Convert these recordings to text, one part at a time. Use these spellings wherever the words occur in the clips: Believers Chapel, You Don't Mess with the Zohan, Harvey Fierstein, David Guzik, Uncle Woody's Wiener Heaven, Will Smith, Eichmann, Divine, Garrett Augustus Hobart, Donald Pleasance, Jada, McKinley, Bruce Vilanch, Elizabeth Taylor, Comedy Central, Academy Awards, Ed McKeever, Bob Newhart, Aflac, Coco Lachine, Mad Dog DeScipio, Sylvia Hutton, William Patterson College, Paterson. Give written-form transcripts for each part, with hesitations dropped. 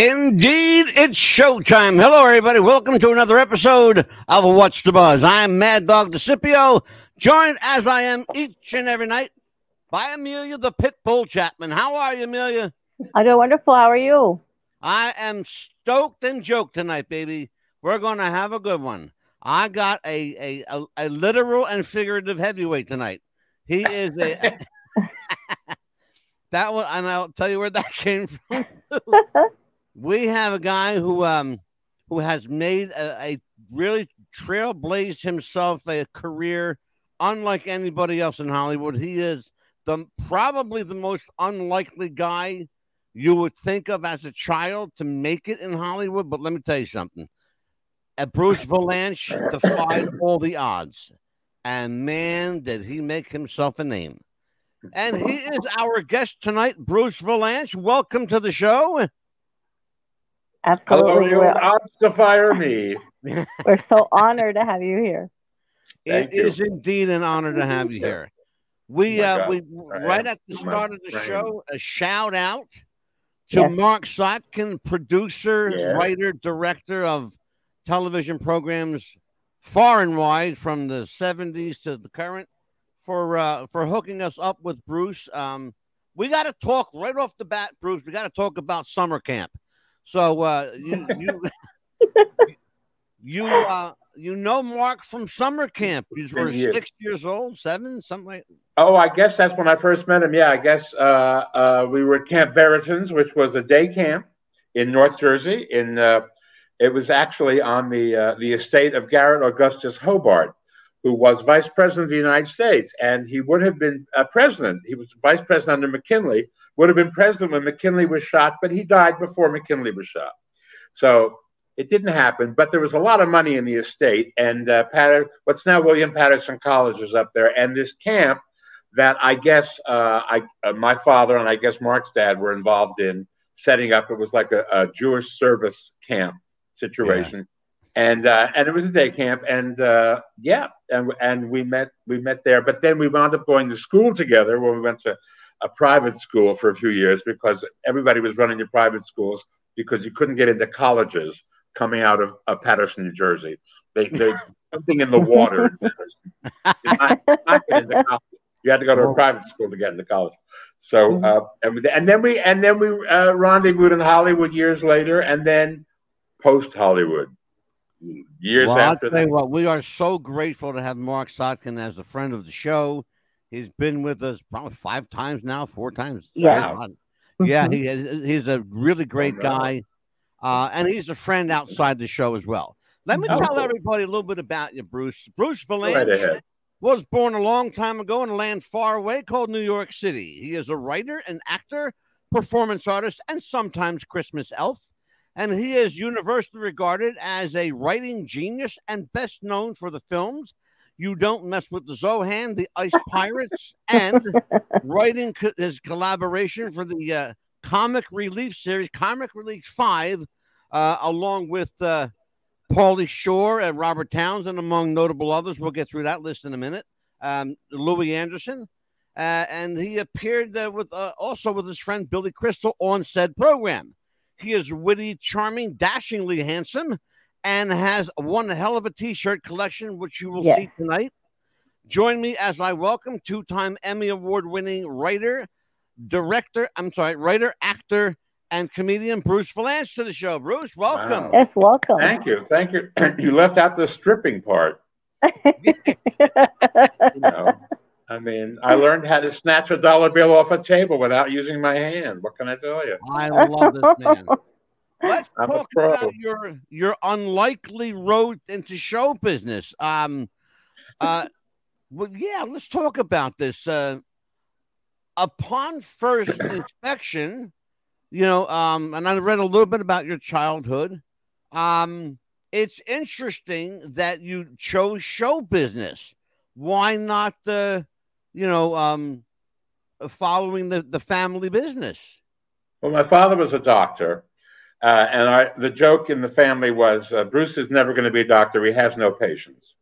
Indeed, it's showtime. Hello, everybody. Welcome to another episode of What's the Buzz. I'm Mad Dog DeScipio, joined as I am each and every night by Amelia the Pitbull Chapman. How are you, Amelia? I'm doing wonderful. How are you? I am stoked and joked tonight, baby. We're going to have a good one. I got a literal and figurative heavyweight tonight. He is a... That one, and I'll tell you where that came from. We have a guy who has made a really trailblazed himself a career unlike anybody else in Hollywood. He is probably the most unlikely guy you would think of as a child to make it in Hollywood. But let me tell you something. Bruce Vilanch defied all the odds. And man, did he make himself a name. And he is our guest tonight, Bruce Vilanch. Welcome to the show. Absolutely. Hello, odds to fire me. We're so honored to have you here. Thank you. Is indeed an honor to have you here. Right at the start of the show, a shout out to Mark Sotkin, producer, writer, director of television programs far and wide from the 70s to the current, for hooking us up with Bruce. We got to talk right off the bat, Bruce. We got to talk about summer camp. So you know Mark from summer camp. You were 6 years old, seven, something like that. Oh, I guess that's when I first met him. Yeah, I guess we were at Camp Veriton's, which was a day camp in North Jersey. It was actually on the estate of Garrett Augustus Hobart, who was vice president of the United States. And he would have been president. He was vice president under McKinley, would have been president when McKinley was shot, but he died before McKinley was shot. So it didn't happen, but there was a lot of money in the estate. And what's now William Patterson College is up there. And this camp that I guess my father and I guess Mark's dad were involved in setting up. It was like a Jewish service camp situation. And it was a day camp, and we met there. But then we wound up going to school together, where we went to a private school for a few years because everybody was running to private schools because you couldn't get into colleges coming out of Paterson, New Jersey. They something in the water. Not get into college. You had to go to a private school to get into college. So and then we rendezvoused in Hollywood years later, and then post Hollywood. Years after that. I'll tell you what, we are so grateful to have Mark Sotkin as a friend of the show. He's been with us probably four times. Yeah. Mm-hmm. Yeah, he's a really great guy. And he's a friend outside the show as well. Let me tell everybody a little bit about you, Bruce. Bruce Vilanch was born a long time ago in a land far away called New York City. He is a writer, an actor, performance artist, and sometimes Christmas elf. And he is universally regarded as a writing genius and best known for the films You Don't Mess with the Zohan, The Ice Pirates, and writing his collaboration for the Comic Relief series, Comic Relief 5, along with Paulie Shore and Robert Townsend, among notable others. We'll get through that list in a minute. Louis Anderson. And he appeared with his friend Billy Crystal on said program. He is witty, charming, dashingly handsome, and has one hell of a T-shirt collection, which you will see tonight. Join me as I welcome two-time Emmy Award-winning writer, actor, and comedian Bruce Vilanch to the show. Bruce, welcome. Wow. Yes, welcome. Thank you. Thank you. You left out the stripping part. I mean, I learned how to snatch a dollar bill off a table without using my hand. What can I tell you? I love this man. Let's talk about your unlikely road into show business. Let's talk about this. Upon first inspection, and I read a little bit about your childhood. It's interesting that you chose show business. Why not following the family business? Well, my father was a doctor, and the joke in the family was Bruce is never going to be a doctor. He has no patience.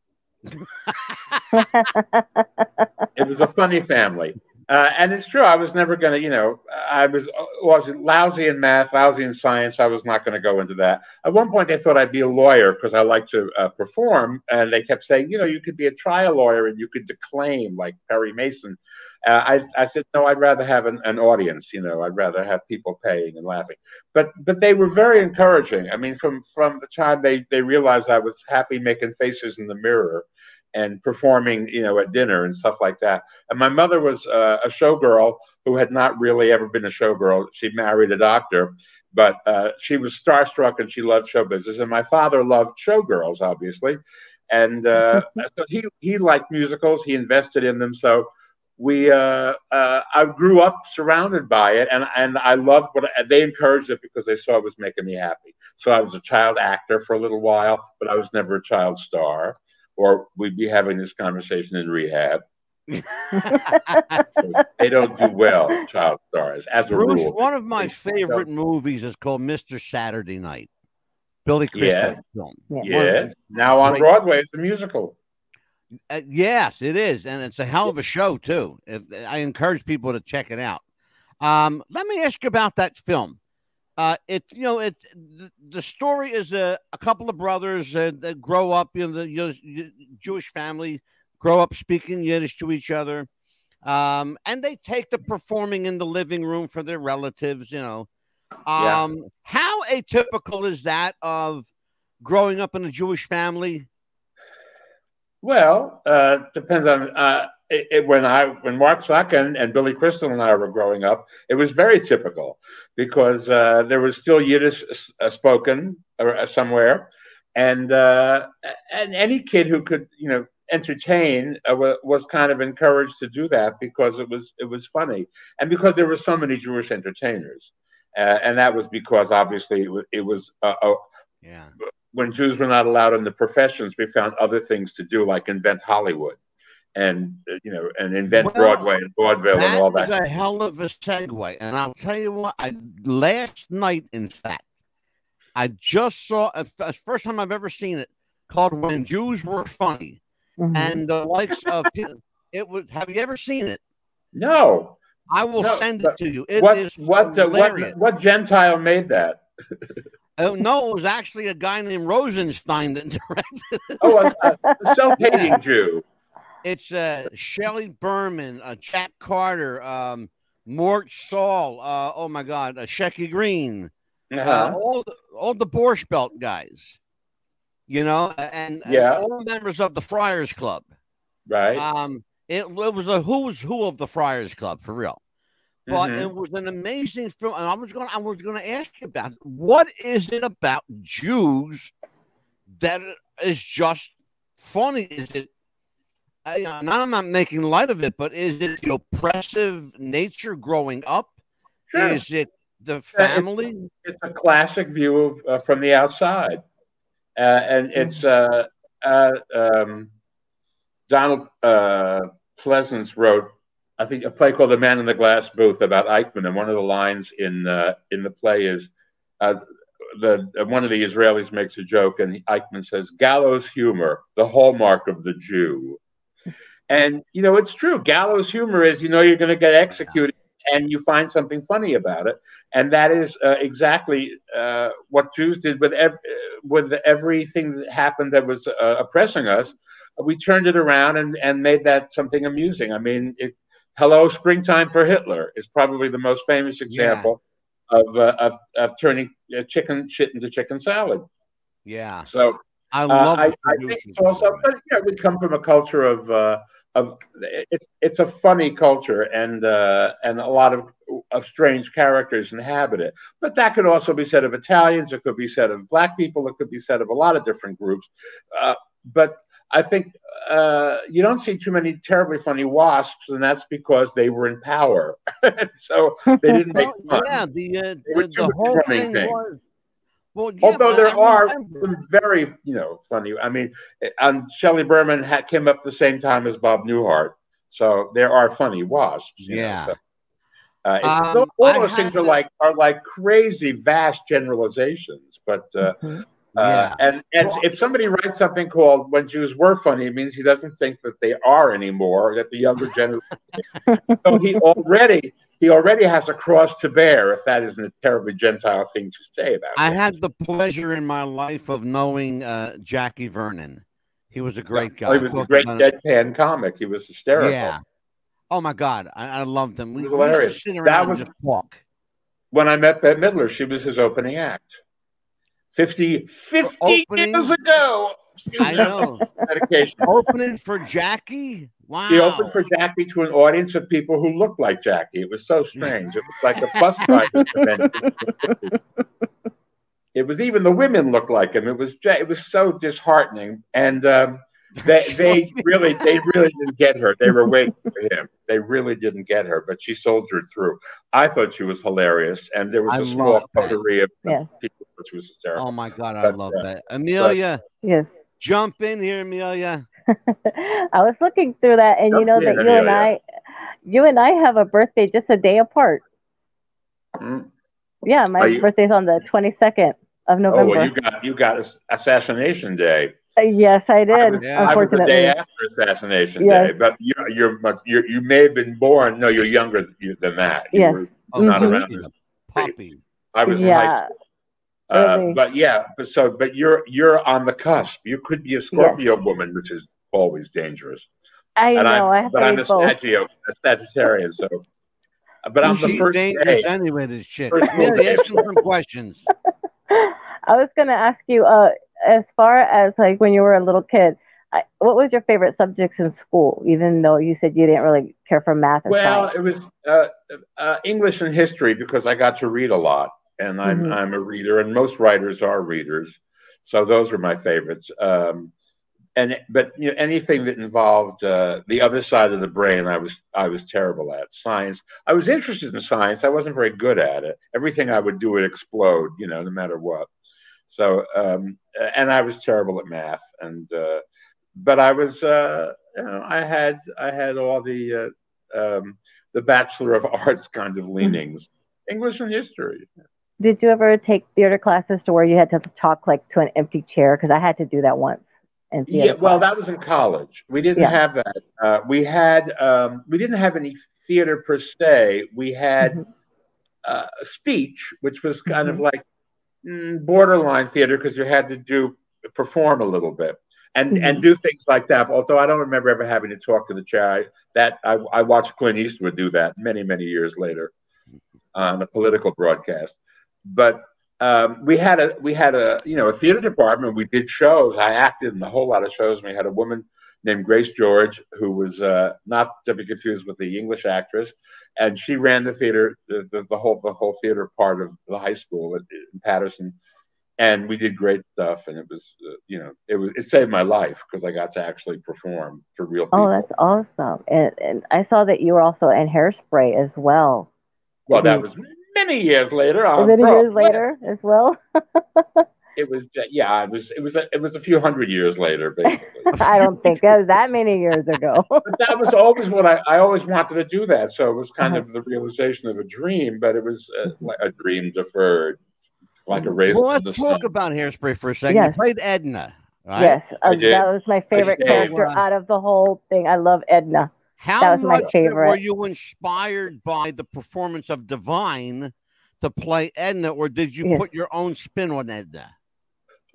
It was a funny family. And it's true. I was never going to, I was lousy in math, lousy in science. I was not going to go into that. At one point, they thought I'd be a lawyer because I like to perform. And they kept saying, you could be a trial lawyer and you could declaim like Perry Mason. I said, no, I'd rather have an audience. I'd rather have people paying and laughing. But they were very encouraging. I mean, from the time they realized I was happy making faces in the mirror and performing, at dinner and stuff like that. And my mother was a showgirl who had not really ever been a showgirl. She married a doctor, but she was starstruck and she loved show business. And my father loved showgirls, obviously. And so he liked musicals. He invested in them. So I grew up surrounded by it. And I loved they encouraged it because they saw it was making me happy. So I was a child actor for a little while, but I was never a child star. Or we'd be having this conversation in rehab. They don't do well, child stars, as a rule. One of my favorite movies is called Mr. Saturday Night. Billy Crystal film. Yes. Now on Broadway, it's a musical. Yes, it is. And it's a hell of a show, too. I encourage people to check it out. Let me ask you about that film. The story is a couple of brothers that grow up in the Jewish family, grow up speaking Yiddish to each other, and they take the performing in the living room for their relatives. How atypical is that of growing up in a Jewish family? Well, depends on. When Mark Sotkin and Billy Crystal and I were growing up, it was very typical because there was still Yiddish spoken somewhere, and any kid who could entertain was kind of encouraged to do that because it was funny and because there were so many Jewish entertainers, and that was because obviously it was when Jews were not allowed in the professions, we found other things to do like invent Hollywood. And invent Broadway and vaudeville and all that. That's a hell of a segue. And I'll tell you what, last night, in fact, I just saw, the first time I've ever seen it, called When Jews Were Funny. Mm-hmm. And the likes of, have you ever seen it? No. I will send it to you. What Gentile made that? No, it was actually a guy named Rosenstein that directed it. A self-hating Jew. It's Shelley Berman, Jack Carter, Mort Saul, Shecky Green, all the Borscht Belt guys, and all members of the Friars Club. Right. It was a who's who of the Friars Club, for real. But it was an amazing film, and I was going to ask you about it. What is it about Jews that is just funny? Is it? I'm not making light of it, but is it the oppressive nature growing up? Sure. Is it the family? It's a classic view of from the outside, and it's Donald Pleasance wrote, I think, a play called The Man in the Glass Booth about Eichmann, and one of the lines in the play is one of the Israelis makes a joke, and Eichmann says, "Gallows humor, the hallmark of the Jew." And, it's true. Gallows humor is, you're going to get executed and you find something funny about it. And that is exactly what Jews did with everything that happened that was oppressing us. We turned it around and made that something amusing. I mean, Hello, Springtime for Hitler is probably the most famous example of turning chicken shit into chicken salad. Yeah. So. I love. I think it's also, we come from a culture of it's a funny culture, and a lot of strange characters inhabit it. But that could also be said of Italians. It could be said of Black people. It could be said of a lot of different groups. But I think you don't see too many terribly funny wasps, and that's because they were in power, so they didn't make fun. Yeah, the whole thing was. Well, although there are some very, funny. I mean, and Shelley Berman came up the same time as Bob Newhart, so there are funny wasps. All those things are like crazy vast generalizations, but And if somebody writes something called When Jews Were Funny, it means he doesn't think that they are anymore, that the younger generation. So he already has a cross to bear, if that isn't a terribly Gentile thing to say about it. I had the pleasure in my life of knowing Jackie Vernon. He was a great guy. He was a great deadpan comic. He was hysterical. Yeah. Oh, my God. I loved him. It was hilarious. That was when I met Bette Midler. She was his opening act. 50 years ago. I know. Opening for Jackie? Wow. He opened for Jackie to an audience of people who looked like Jackie. It was so strange. It was like a bus driver. It was even the women looked like him. It was so disheartening, and they really didn't get her. They were waiting for him. They really didn't get her, but she soldiered through. I thought she was hilarious, and there was a small coterie of people, which was hysterical. Oh my God, I love that. Amelia, yes, jump in here, Amelia. I was looking through that, and Amelia. you and I have a birthday just a day apart. Mm. Yeah, my birthday's on the 22nd of November. Oh, well, you got Assassination Day. Yes, I did. I was the day after Assassination Day, but you may have been born. No, you're younger than that. Yes. You were not around this Poppy. I was in high school. But you're on the cusp. You could be a Scorpio woman, which is always dangerous. I know. I'm a Sagittarian, so. But I'm the first day. Anyway, this shit. Amelia, ask some questions. I was going to ask you, as far as like when you were a little kid, what was your favorite subjects in school? Even though you said you didn't really care for math. Well, it was English and history, because I got to read a lot, and I'm a reader, and most writers are readers, so those were my favorites. But anything that involved the other side of the brain, I was terrible at. Science, I was interested in science. I wasn't very good at it. Everything I would do would explode, no matter what. So, and I was terrible at math. And but I was, I had all the Bachelor of Arts kind of leanings, English and history. Did you ever take theater classes to where you had to talk like to an empty chair? Because I had to do that once. That was in college. We didn't have that. We didn't have any theater per se. We had speech, which was kind of like borderline theater, because you had to perform a little bit and do things like that. Although I don't remember ever having to talk to the chair. I watched Clint Eastwood do that many years later on a political broadcast, but. We had a theater department. We did shows. I acted in a whole lot of shows. And we had a woman named Grace George, who was not to be confused with the English actress, and she ran the theater, the whole theater part of the high school in Paterson. And we did great stuff, and it was, it saved my life, because I got to actually perform for real people. Oh, that's awesome! And I saw that you were also in Hairspray as well. Well, that was. Many years later as well. It was it was a few hundred years later, basically. I don't think that was that many years ago. But that was always what I always wanted to do that. So it was kind of the realization of a dream, but it was like a dream deferred, like a raven. Well, let's talk about Hairspray for a second. Yes. You played Edna, right? Yes, that was my favorite character out of the whole thing. I love Edna. How much were you inspired by the performance of Divine to play Edna, or did you put your own spin on Edna?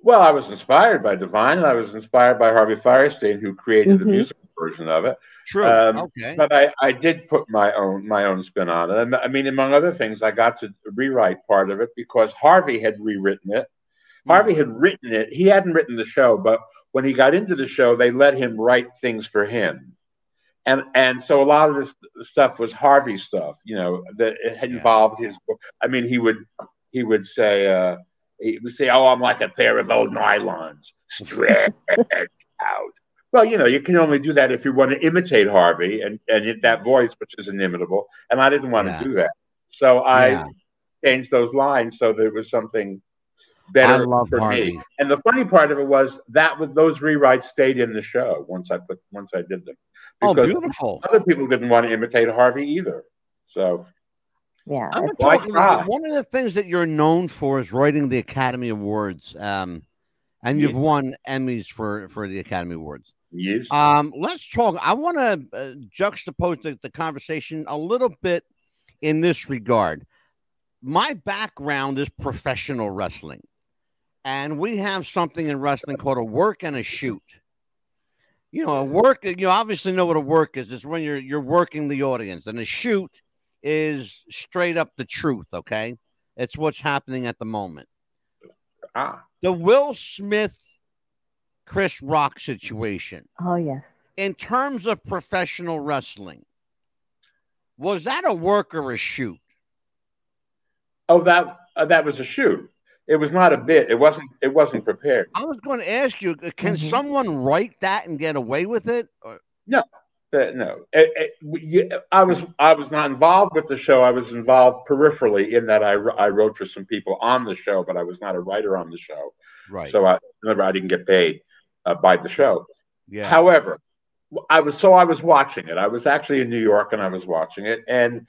Well, I was inspired by Divine, and I was inspired by Harvey Fierstein, who created the musical version of it. True. Okay. But I did put my own spin on it. And, I mean, among other things, I got to rewrite part of it because Harvey had rewritten it. Harvey had written it. He hadn't written the show, but when he got into the show, they let him write things for him. And so a lot of this stuff was Harvey stuff, that it involved his book. I mean, he would say, "Oh, I'm like a pair of old nylons stretched out." Well, you can only do that if you want to imitate Harvey and that voice, which is inimitable. And I didn't want to do that, so I changed those lines so there was something better for Harvey. Me. And the funny part of it was that with those rewrites stayed in the show once I did them. Because beautiful. Other people didn't want to imitate Harvey either. So, one of the things that you're known for is writing the Academy Awards. and you've won Emmys for the Academy Awards. Yes. Let's talk. I want to juxtapose the conversation a little bit in this regard. My background is professional wrestling, and we have something in wrestling called a work and a shoot. You know, a work, you obviously know what a work is. It's when you're working the audience, and a shoot is straight up the truth, okay? It's what's happening at the moment. The Will Smith, Chris Rock situation. Oh, yes. In terms of professional wrestling, was that a work or a shoot? Oh, that was a shoot. It was not a bit. It wasn't prepared. I was going to ask you, can someone write that and get away with it? Or? No. I was not involved with the show. I was involved peripherally in that I wrote for some people on the show, but I was not a writer on the show. Right. So I didn't get paid by the show. Yeah. However, I was watching it. I was actually in New York and I was watching it. And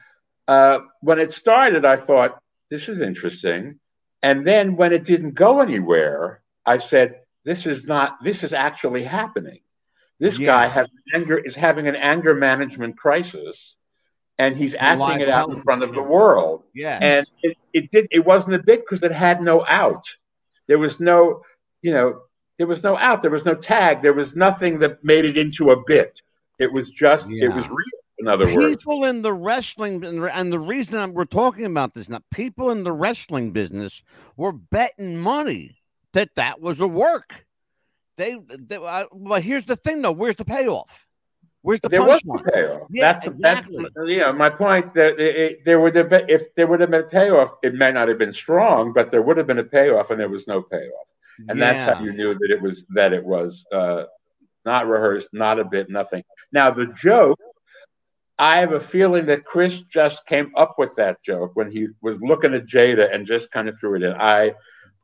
when it started, I thought, this is interesting. And then when it didn't go anywhere, I said, this is actually happening. This guy is having an anger management crisis, and he's acting it out in front of the world. Yeah. And it wasn't a bit because it had no out. There was no out. There was no tag. There was nothing that made it into a bit. It was just, it was real. In other words, people in the wrestling, and the reason we're talking about this now, people in the wrestling business were betting money that was a work. Well, here's the thing, though. Where's the payoff? Where's the punchline? There was no payoff. Yeah, that's exactly. My point. If there would have been a payoff, it may not have been strong, but there would have been a payoff, and there was no payoff, and that's how you knew that it was not rehearsed, not a bit, nothing. Now the joke. I have a feeling that Chris just came up with that joke when he was looking at Jada and just kind of threw it in.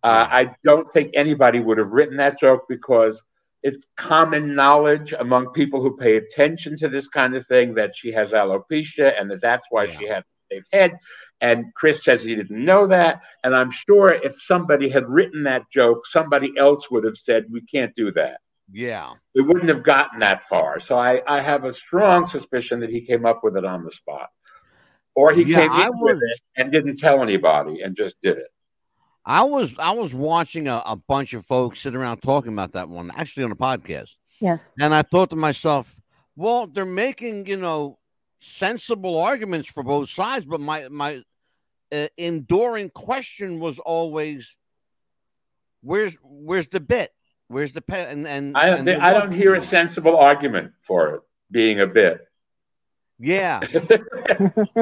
I don't think anybody would have written that joke because it's common knowledge among people who pay attention to this kind of thing that she has alopecia and that's why she had a shaved head. And Chris says he didn't know that. And I'm sure if somebody had written that joke, somebody else would have said, we can't do that. Yeah. We wouldn't have gotten that far. So I have a strong suspicion that he came up with it on the spot. Or he came up with it and didn't tell anybody and just did it. I was watching a bunch of folks sit around talking about that one, actually on a podcast. Yeah. And I thought to myself, well, they're making, sensible arguments for both sides, but my enduring question was always, where's the bit? Where's the pay? I don't hear a sensible argument for it being a bit. Yeah.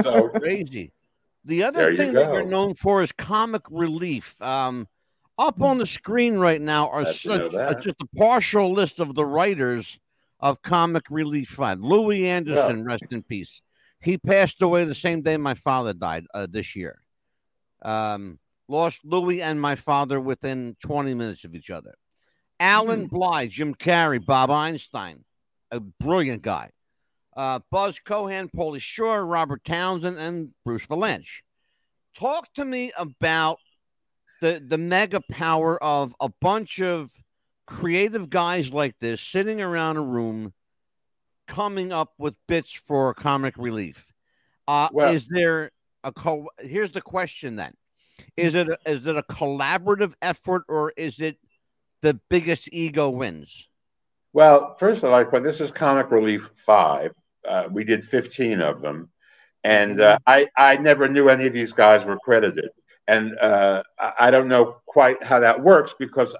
So crazy. The other thing that you're known for is Comic Relief. Up on the screen right now are just a partial list of the writers of Comic Relief 5. Louis Anderson, rest in peace. He passed away the same day my father died this year. Lost Louis and my father within 20 minutes of each other. Alan Bly, Jim Carrey, Bob Einstein, a brilliant guy. Buzz Cohan, Paulie Shore, Robert Townsend, and Bruce Vilanch. Talk to me about the mega power of a bunch of creative guys like this sitting around a room coming up with bits for Comic Relief. Here's the question then. Is it a collaborative effort, or is it the biggest ego wins? Well, first of all, this is Comic Relief 5. We did 15 of them. And I never knew any of these guys were credited. And I don't know quite how that works because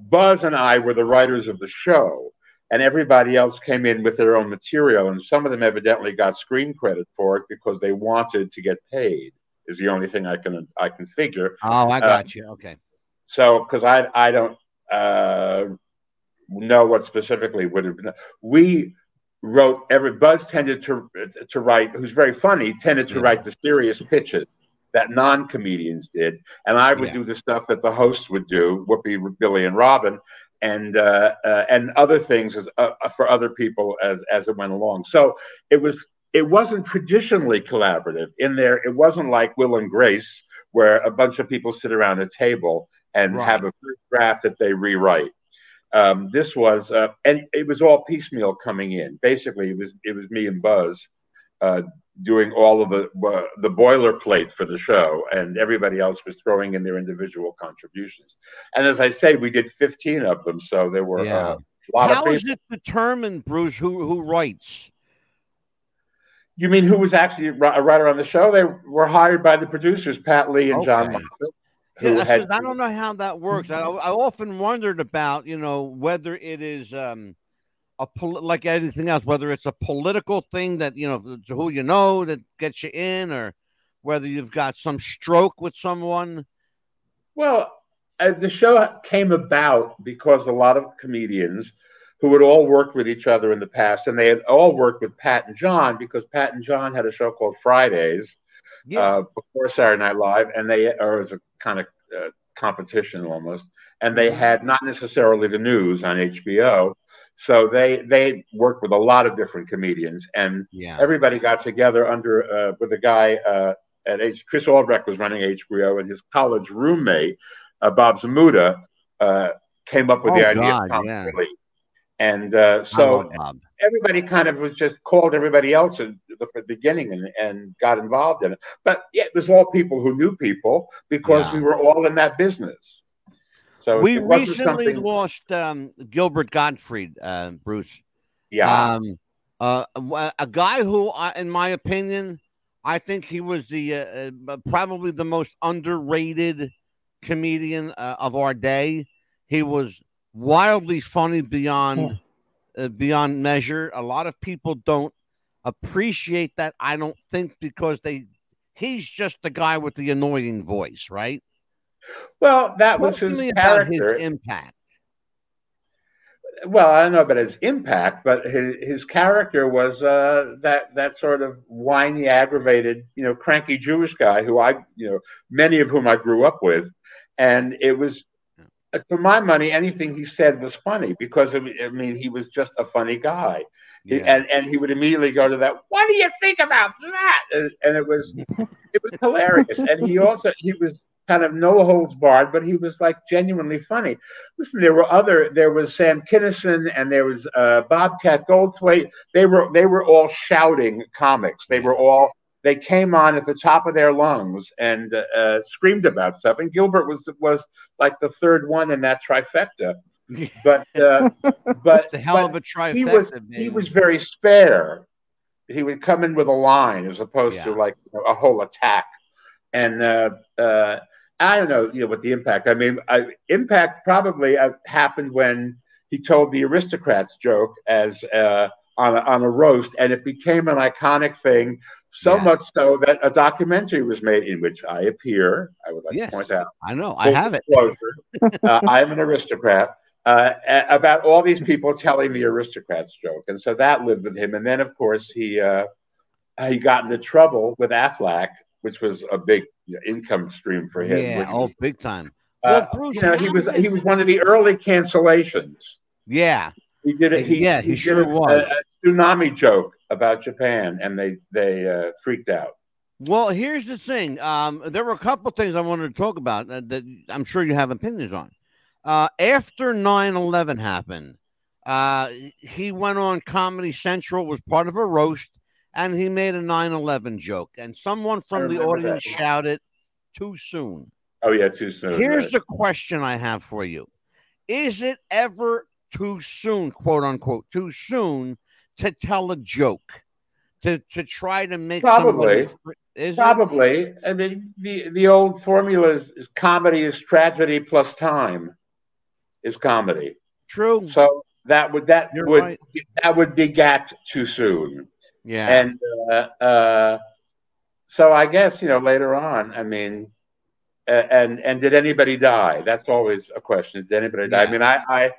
Buzz and I were the writers of the show. And everybody else came in with their own material. And some of them evidently got screen credit for it because they wanted to get paid, is the only thing I can figure. Oh, I got you. Okay. So because I don't... know what specifically would have been. We wrote Buzz tended to write, who's very funny, tended to write the serious pitches that non-comedians did, and I would do the stuff that the hosts would do, Whoopi, Billy, and Robin, and other things for other people as it went along. So it wasn't traditionally collaborative in there. It wasn't like Will and Grace, where a bunch of people sit around a table and right. have a first draft that they rewrite. This was, and it was all piecemeal coming in. Basically, it was me and Buzz doing all of the boilerplate for the show, and everybody else was throwing in their individual contributions. And as I say, we did 15 of them, so there were a lot of people. How is it determined, Bruce, who writes? You mean who was actually a writer on the show? They were hired by the producers, Pat Lee and John Moffat. I don't know how that works. I often wondered about, whether it is like anything else, whether it's a political thing that, who that gets you in, or whether you've got some stroke with someone. Well, the show came about because a lot of comedians who had all worked with each other in the past, and they had all worked with Pat and John because Pat and John had a show called Fridays. Yeah. Before Saturday Night Live, and it was a kind of competition almost, and they had not necessarily the news on HBO, so they worked with a lot of different comedians, and everybody got together under with a guy at Chris Albrecht was running HBO, and his college roommate Bob Zamuda came up with the idea of Comic Relief, and so. Everybody kind of was just called everybody else at the beginning and got involved in it. But it was all people who knew people because we were all in that business. So we recently lost Gilbert Gottfried, Bruce. Yeah. A guy who, in my opinion, I think he was probably the most underrated comedian of our day. He was wildly funny beyond measure. A lot of people don't appreciate that, I don't think, because he's just the guy with the annoying voice, right? Well, that was his character. About his impact. Well, I don't know about his impact, but his character was that sort of whiny, aggravated, cranky Jewish guy who I, many of whom I grew up with, and it was. For my money, anything he said was funny because, he was just a funny guy. Yeah. And he would immediately go to that, what do you think about that? And it was hilarious. And he was kind of no holds barred, but he was like genuinely funny. Listen, there was Sam Kinison, and there was Bobcat Goldthwait. They were all shouting comics. They came on at the top of their lungs and screamed about stuff. And Gilbert was like the third one in that trifecta. But it's a hell of a trifecta. He was very spare. He would come in with a line as opposed to like a whole attack. And I don't know, what the impact. I mean, impact probably happened when he told the Aristocrats joke as on a roast, and it became an iconic thing. So much so that a documentary was made in which I appear. I would like to point out. I know. I have it. I'm an aristocrat. About all these people telling the Aristocrats joke. And so that lived with him. And then, of course, he got into trouble with Aflac, which was a big income stream for him. Yeah, big time. Bruce, he was one of the early cancellations. Yeah. He did it. He sure was. A tsunami joke about Japan, and they freaked out. Well, here's the thing. There were a couple things I wanted to talk about that I'm sure you have opinions on. After 9/11 happened, he went on Comedy Central, was part of a roast, and he made a 9/11 joke. And someone from the audience shouted, "Too soon." Oh, yeah, too soon. Here's the question I have for you. Is it ever too soon, quote unquote, too soon to tell a joke, to try to make probably. I mean, the old formula is comedy is tragedy plus time is comedy. True. So that would begat too soon. Yeah. And so I guess later on. I mean, and did anybody die? That's always a question. Did anybody die? I mean,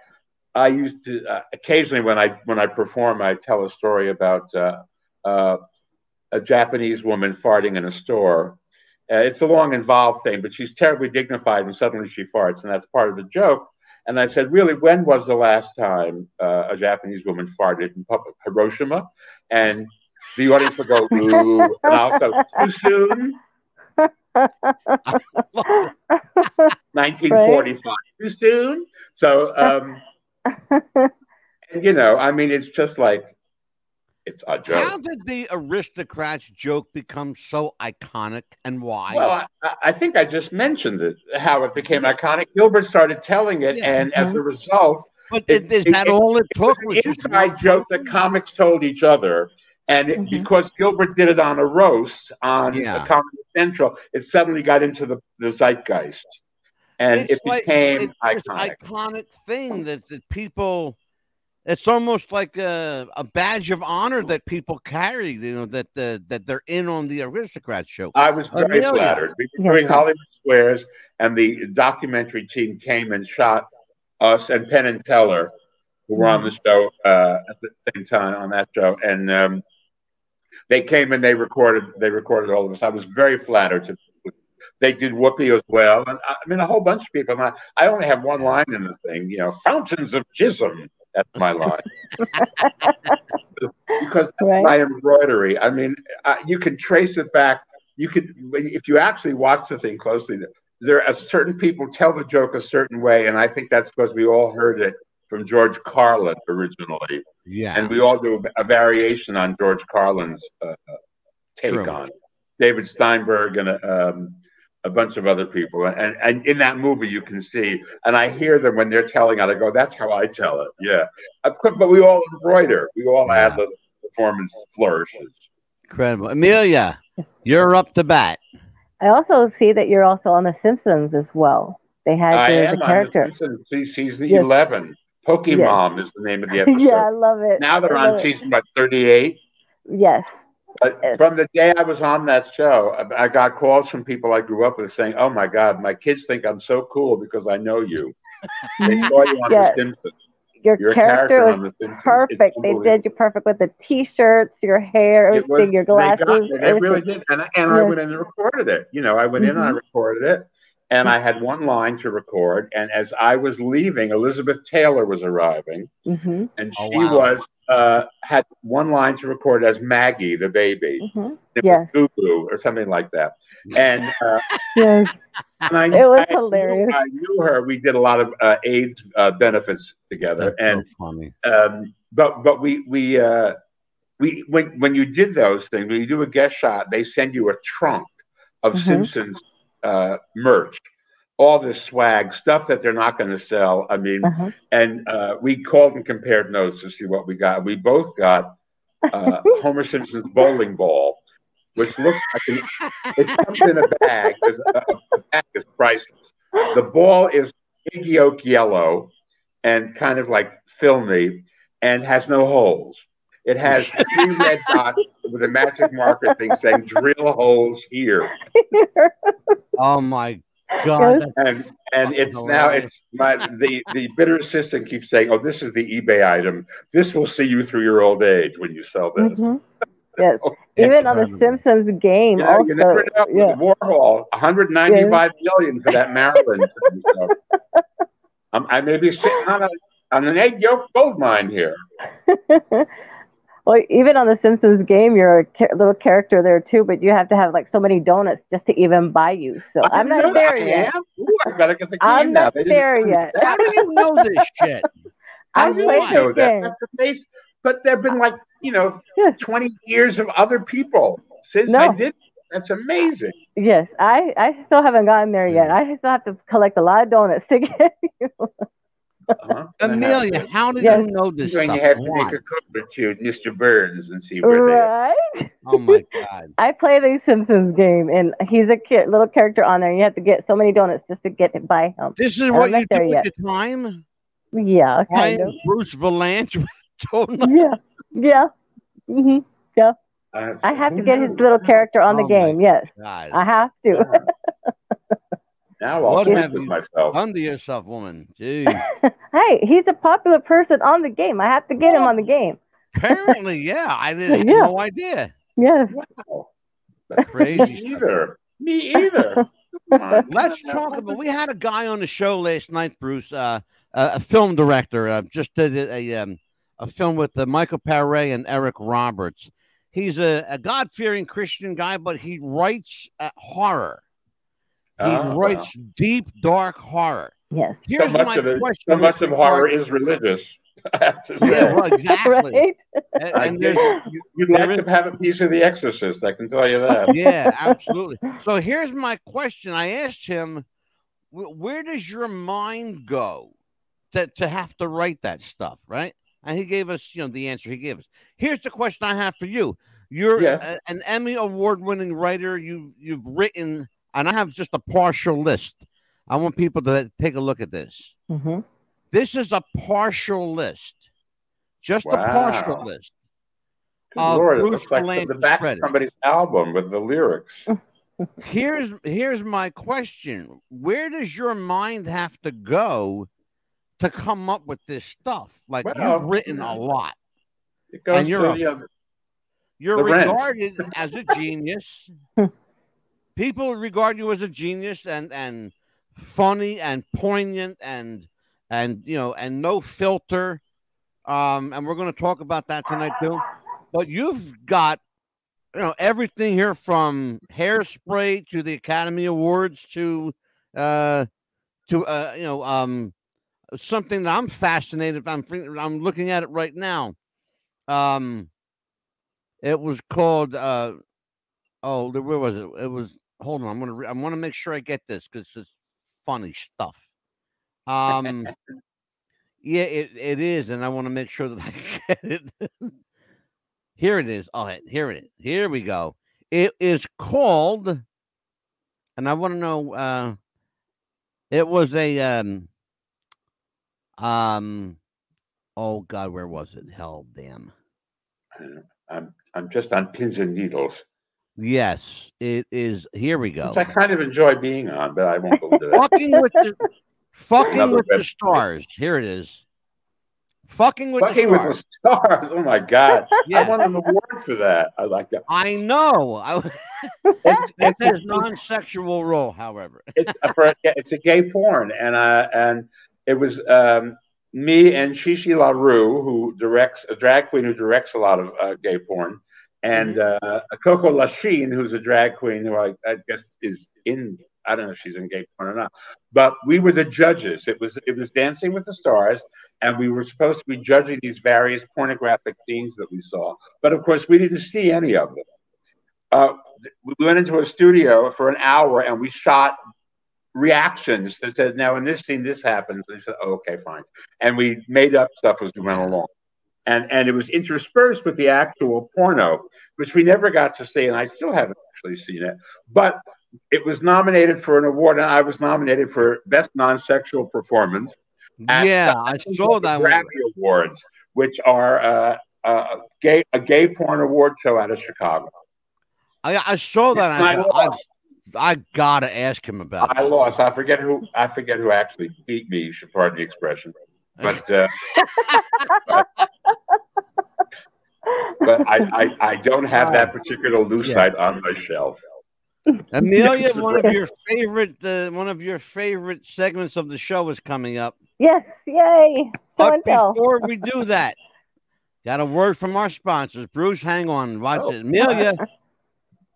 I used to occasionally when I perform, I tell a story about a Japanese woman farting in a store. It's a long, involved thing, but she's terribly dignified, and suddenly she farts, and that's part of the joke. And I said, really, when was the last time a Japanese woman farted in public? Hiroshima? And the audience would go, ooh, and I'll go, too soon? 1945 right? Too soon. So, and, you know, I mean, it's just like, it's a joke. How did the Aristocrats joke become so iconic, and why? Well, I think I just mentioned it, how it became iconic. Gilbert started telling it, and as a result, but is that all it took? It was an inside joke that comics told each other, and it, because Gilbert did it on a roast on Comedy Central, it suddenly got into the zeitgeist, and it became iconic. Iconic thing that people. It's almost like a badge of honor that people carry, you know, that they're in on the Aristocrats show. I was very flattered. We were doing Hollywood Squares, and the documentary team came and shot us and Penn and Teller, who were on the show at the same time on that show. And they came and they recorded all of us. I was very flattered. They did Whoopi as well. And I mean, a whole bunch of people. And I only have one line in the thing, you know, fountains of jism. That's my line. Because that's my embroidery. I mean, you can trace it back. You could, if you actually watch the thing closely, there are certain people tell the joke a certain way, and I think that's because we all heard it from George Carlin originally. Yeah. And we all do a variation on George Carlin's take on it. David Steinberg and a bunch of other people, and in that movie you can see, and I hear them when they're telling it. I go, that's how I tell it. Yeah, of course, but we all embroider. We all add the performance flourishes. Incredible, Amelia, you're up to bat. I also see that you're also on The Simpsons as well. They had the character. Season 11. Pokemon is the name of the episode. Yeah, I love it. Now they're on season 38. Yes. From the day I was on that show, I got calls from people I grew up with saying, oh, my God, my kids think I'm so cool because I know you. They saw you on The Simpsons. Your character was on The Simpsons. Perfect. They did you perfect with the T-shirts, your hair, everything, your glasses. They really did. And I went in and recorded it. You know, I went in and I recorded it. And I had one line to record. And as I was leaving, Elizabeth Taylor was arriving. Mm-hmm. And she was... had one line to record as Maggie the baby, Goo Goo or something like that, and it was hilarious. I knew her. We did a lot of AIDS benefits together. That's so funny. But we when you did those things, when you do a guest shot, they send you a trunk of Simpsons merch. All this swag, stuff that they're not going to sell. I mean, and we called and compared notes to see what we got. We both got Homer Simpson's bowling ball, which looks like it comes in a bag. A bag is priceless. The ball is eggy yolk yellow and kind of like filmy and has no holes. It has 3 red dots with a magic marker thing saying drill holes here. Oh, my God. God, and it's hilarious. Now it's the bitter assistant keeps saying, "Oh, this is the eBay item. This will see you through your old age when you sell this." Yes, even on The Simpsons game. Yeah, also, you never know. Warhol, $195 million for that Maryland. I may be sitting on an egg yolk gold mine here. Well, even on The Simpsons game, you're a little character there, too, but you have to have, like, so many donuts just to even buy you. So I'm not there yet. I'm not there yet. How do you know this shit? I know that. But there have been, like, you know, 20 years of other people since I did. That's amazing. Yes. I still haven't gotten there yet. I still have to collect a lot of donuts to get you. Amelia, how did you know this stuff? You have to make a cover to Mr. Burns and see where they are. Oh, my God. I play the Simpsons game, and he's a little character on there. And you have to get so many donuts just to get it by him. This is what you do at the time? Yeah. Bruce Vilanch. I have to get his little character on the game, yes. God. I have to. Now I'll have myself. Under yourself, woman. Jeez. Hey, he's a popular person on the game. I have to get him on the game. Apparently, I didn't have no idea. Yes. Wow. That's crazy. Me either. Let's talk about. We had a guy on the show last night, Bruce, a film director, just did a film with Michael Paré and Eric Roberts. He's a God-fearing Christian guy, but he writes horror. He writes deep, dark horror. Yes. Here's so much of it, so much of horror is religious. Yeah, well, exactly. Right? You'd like to have a piece of The Exorcist, I can tell you that. Yeah, absolutely. So here's my question. I asked him, where does your mind go to have to write that stuff, right? And he gave us, the answer he gave us. Here's the question I have for you. You're an Emmy award-winning writer. You've written, and I have just a partial list. I want people to take a look at this. Mm-hmm. This is a partial list. Just a partial list. Lord, it looks like the back of somebody's album with the lyrics. Here's my question. Where does your mind have to go to come up with this stuff? Like, you've written a lot. It goes you're regarded as a genius. People regard you as a genius and funny and poignant and no filter. And we're going to talk about that tonight too. But you've got, everything here from Hairspray to the Academy Awards to something that I'm fascinated. I'm looking at it right now. It was called. Where was it? It was. Hold on. I want to make sure I get this because it's funny stuff. It is, and I want to make sure that I get it. Here it is. Oh, here it is. Here we go. It is called, and I want to know. It was a Oh God, where was it? Hell, damn. I'm just on pins and needles. Yes, it is. Here we go. Which I kind of enjoy being on, but I won't go into that. Fucking with the Stars. Here it is. Fucking with the Stars. Oh my God! Yeah. I won an award for that. I like that. I know. It says non-sexual role, however. It's a gay porn, and it was me and Shishi LaRue, who directs a drag queen who directs a lot of gay porn, and Coco Lachine, who's a drag queen who I guess is in. I don't know if she's in gay porn or not, but we were the judges. It was Dancing with the Stars, and we were supposed to be judging these various pornographic scenes that we saw. But of course, we didn't see any of them. We went into a studio for an hour, and we shot reactions that said, "Now in this scene, this happens." And we said, "Oh, okay, fine," and we made up stuff as we went along. And it was interspersed with the actual porno, which we never got to see, and I still haven't actually seen it, but. It was nominated for an award, and I was nominated for Best Non-Sexual Performance. I saw that Grammy Awards, which are a gay porn award show out of Chicago. I saw that. I gotta ask him about it. I lost. I forget who actually beat me. You should pardon the expression, but. But I don't have that particular lucite on my shelf. Amelia, one of your favorite segments of the show is coming up. Yes, yay! But before we do that, got a word from our sponsors. Bruce, hang on, watch it. Amelia,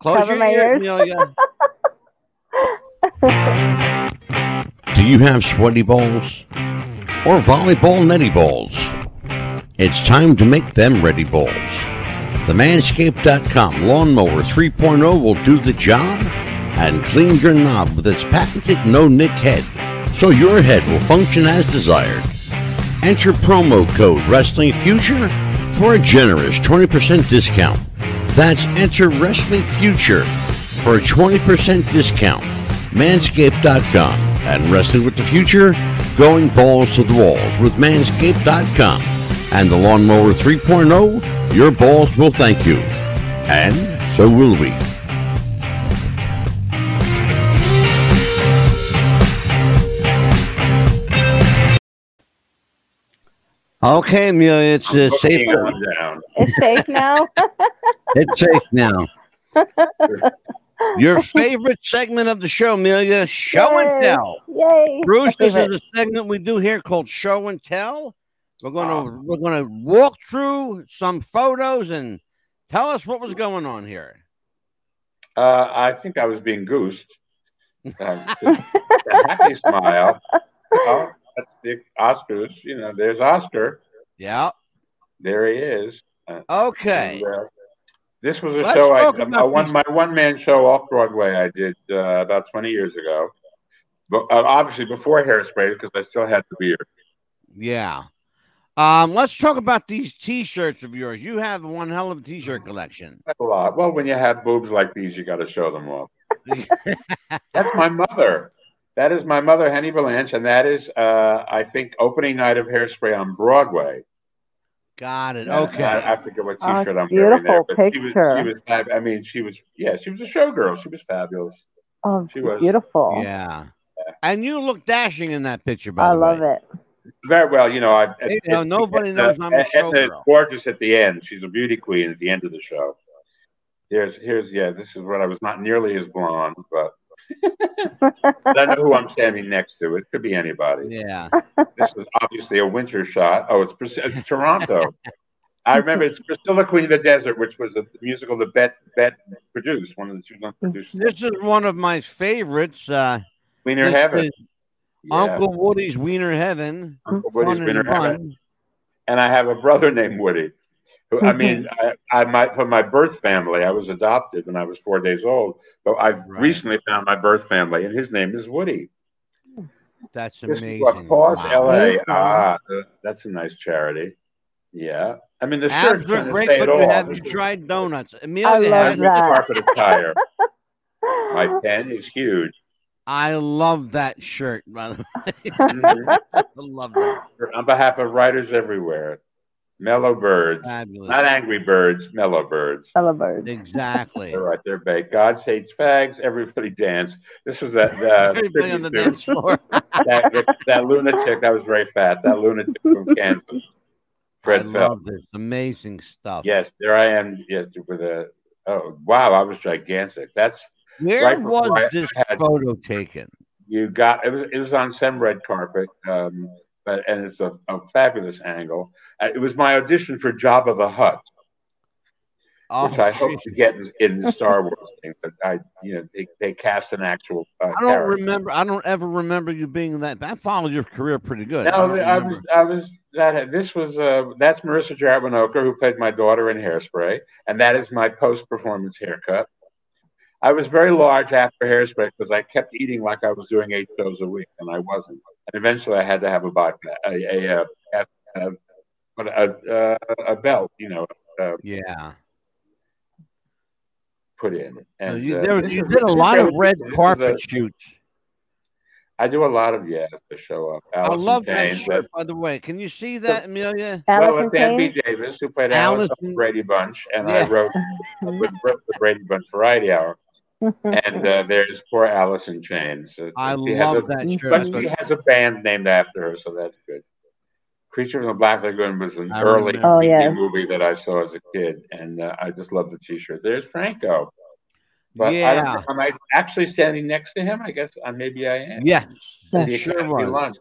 close your ears. Amelia. Do you have sweaty balls or volleyball netty balls? It's time to make them ready balls. The Manscaped.com Lawnmower 3.0 will do the job and clean your knob with its patented no-nick head, so your head will function as desired. Enter promo code WrestlingFuture for a generous 20% discount. That's enter WrestlingFuture for a 20% discount. Manscaped.com and Wrestling with the Future, going balls to the walls with Manscaped.com. And the Lawnmower 3.0, your balls will thank you. And so will we. Okay, Amelia, it's safe. It's safe now? It's safe now. Your favorite segment of the show, Amelia, Show and Tell. Yay. Bruce, this is a segment we do here called Show and Tell. We're gonna walk through some photos and tell us what was going on here. I think I was being goosed. The happy smile. Oh, that's the Oscars. You know, there's Oscar. Yeah. There he is. Okay. And, this was a show my one-man show off-Broadway I did about 20 years ago. But obviously before Hairspray, because I still had the beard. Yeah. Let's talk about these T-shirts of yours. You have one hell of a T-shirt collection. That's a lot. Well, when you have boobs like these, you got to show them off. That's my mother. That is my mother, Henny Vilanch, and that is, I think, opening night of Hairspray on Broadway. Got it. Okay. I forget what T-shirt I'm wearing there. But she was a showgirl. She was fabulous. Oh, she was beautiful. Yeah. And you look dashing in that picture, by the way. I love it. Very well, you know. Nobody knows I'm a showgirl. Gorgeous at the end. She's a beauty queen at the end of the show. This is what I was not nearly as blonde, but I know who I'm standing next to. It could be anybody. Yeah. This is obviously a winter shot. Oh, it's Toronto. I remember it's Priscilla Queen of the Desert, which was the musical that Bet produced, one of the two producers. This is one of my favorites. Wiener Heaven. Yeah. Uncle Woody's Wiener Heaven. Uncle Woody's Wiener Heaven. And I have a brother named Woody. From my birth family, I was adopted when I was 4 days old, but I've recently found my birth family, and his name is Woody. That's amazing. Pause LA. Ah, that's a nice charity. Yeah. I mean, the shirt's going to stay at all. Have you tried donuts? Amelia has that carpet attire. My pen is huge. I love that shirt, by the way. I love that. On behalf of writers everywhere. Mellow birds. Fabulous. Not angry birds, mellow birds. Mellow birds. Exactly. All right, they're baked. God hates fags. Everybody dance. This was that. Everybody on the dance floor. that lunatic that was very fat. That lunatic from Kansas. Fred Fell. This amazing stuff. Yes, there I am. Yes, with a. Oh wow, I was gigantic. That's. Where was this photo taken? You got it. It was on some red carpet. And it's a fabulous angle. It was my audition for Jabba the Hutt, which I hope to get in the Star Wars thing. But they cast an actual. I don't remember. I don't ever remember you being that. I followed your career pretty good. No, That's Marissa Jarrett Winokur, who played my daughter in Hairspray, and that is my post-performance haircut. I was very large after Hairspray because I kept eating like I was doing 8 shows a week, and I wasn't. And eventually, I had to have a belt, put in. And did a lot of red carpet shoots. I do a lot of to show up. Allison I love Jane, that shirt, by the way. Can you see that, Amelia? Well, it's Dan B. Davis, who played Alice on the Brady Bunch, and I wrote with the Brady Bunch Variety Hour. And there's poor Alice in Chains. I love that shirt. But she has a band named after her, so that's good. Creature from the Black Lagoon was an early movie that I saw as a kid, and I just love the T-shirt. There's Franco. But I don't know, am I actually standing next to him? I guess maybe I am. Yes, that sure was.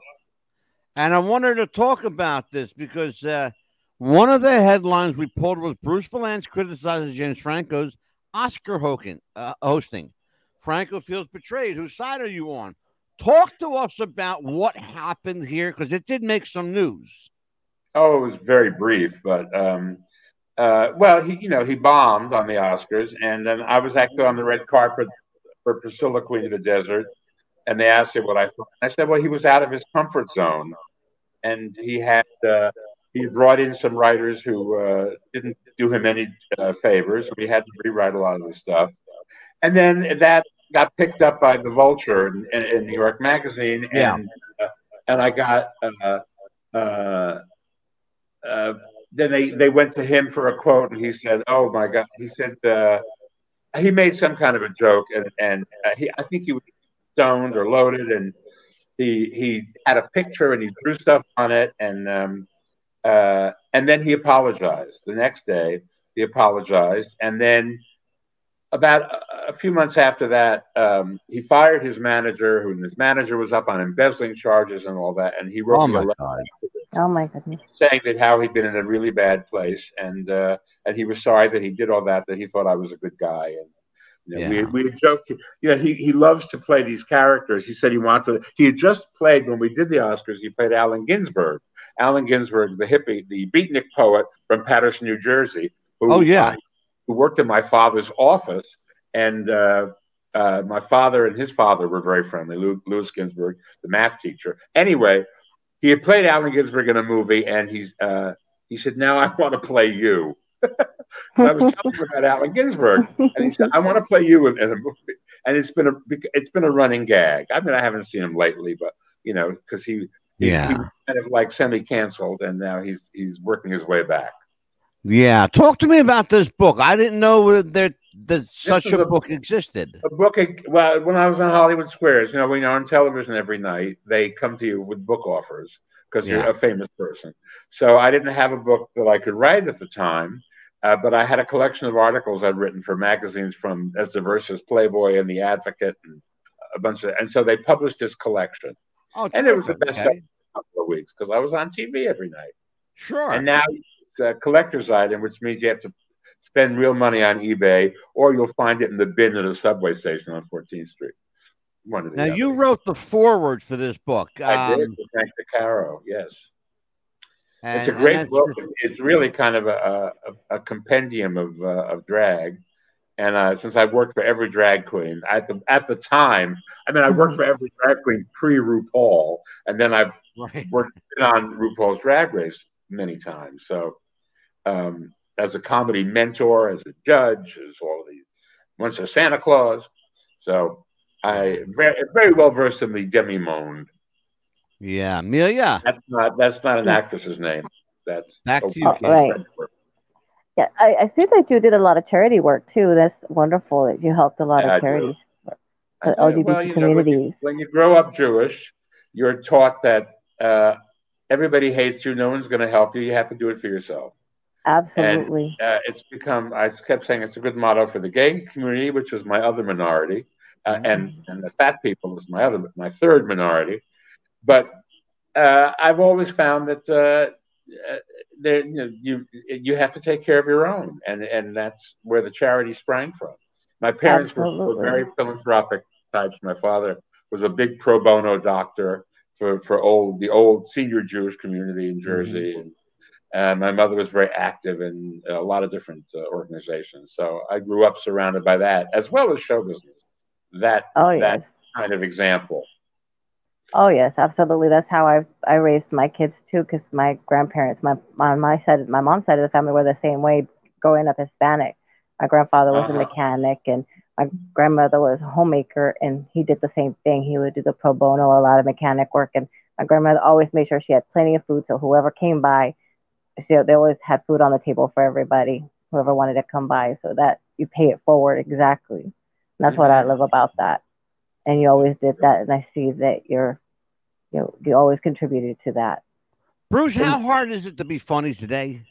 And I wanted to talk about this because one of the headlines we pulled was Bruce Vilanch criticizes James Franco's Oscar hosting. Franco feels betrayed. Whose side are you on? Talk to us about what happened here, because it did make some news. Oh, it was very brief, but he bombed on the Oscars, and then I was actually on the red carpet for Priscilla Queen of the Desert, and they asked me what I thought. I said, well, he was out of his comfort zone, and he had he brought in some writers who didn't do him any favors. We had to rewrite a lot of the stuff. And then that got picked up by The Vulture in New York Magazine. And I got then they went to him for a quote, and he said, oh, my God. He said he made some kind of a joke, and I think he was stoned or loaded, and he had a picture, and he drew stuff on it, and then he apologized. The next day, he apologized. And then about a few months after that, he fired his manager, who his manager was up on embezzling charges and all that. And he wrote me a letter. Oh, my goodness. Saying that how he'd been in a really bad place. And he was sorry that he did all that he thought I was a good guy. And Yeah. We joke, he loves to play these characters. He said he wanted to. He had just played, when we did the Oscars, he played Allen Ginsberg. Allen Ginsberg, the hippie, the beatnik poet from Paterson, New Jersey, who worked in my father's office. And my father and his father were very friendly, Louis Ginsberg, the math teacher. Anyway, he had played Allen Ginsberg in a movie, and he said, now I want to play you. So I was telling him about Allen Ginsberg, and he said, I want to play you in a movie. And it's been a running gag. I mean, I haven't seen him lately, but, because he was kind of like semi-canceled, and now he's working his way back. Yeah. Talk to me about this book. I didn't know that such a book existed. A book, well, when I was on Hollywood Squares, we are on television every night. They come to you with book offers because you're a famous person. So I didn't have a book that I could write at the time. But I had a collection of articles I'd written for magazines from as diverse as Playboy and The Advocate and a bunch of, and so they published this collection. Oh, and it was the best of a couple of weeks because I was on TV every night. Sure. And now it's a collector's item, which means you have to spend real money on eBay, or you'll find it in the bin at a subway station on 14th Street. Now you wrote the foreword for this book. I did. Frank DeCaro, yes. It's a great book. It's really kind of a compendium of drag. And since I worked for every drag queen at the time, I mean, I worked for every drag queen pre-RuPaul, and then I've worked on RuPaul's Drag Race many times. So as a comedy mentor, as a judge, as all of these, once a Santa Claus. So I'm very, very well versed in the demi-monde. Yeah, Amelia. That's not an actress's name. That's back to you, right? Yeah, I see that you did a lot of charity work too. That's wonderful that you helped a lot of charities for LGBT communities. When you grow up Jewish, you're taught that everybody hates you. No one's going to help you. You have to do it for yourself. Absolutely. And, it's become. I kept saying it's a good motto for the gay community, which is my other minority, and the fat people is my third minority. But I've always found that you have to take care of your own, and that's where the charity sprang from. My parents were very philanthropic types. My father was a big pro bono doctor for the old senior Jewish community in Jersey, and my mother was very active in a lot of different organizations. So I grew up surrounded by that, as well as show business. That kind of example. Oh, yes, absolutely. That's how I raised my kids, too, because my grandparents, my mom's side of the family were the same way, growing up Hispanic. My grandfather was a mechanic, and my grandmother was a homemaker, and he did the same thing. He would do the pro bono, a lot of mechanic work, and my grandmother always made sure she had plenty of food, so whoever came by, they always had food on the table for everybody, whoever wanted to come by, so that you pay it forward, exactly. And that's what I love about that. And you always did that, and I see that you always contributed to that. Bruce, how hard is it to be funny today?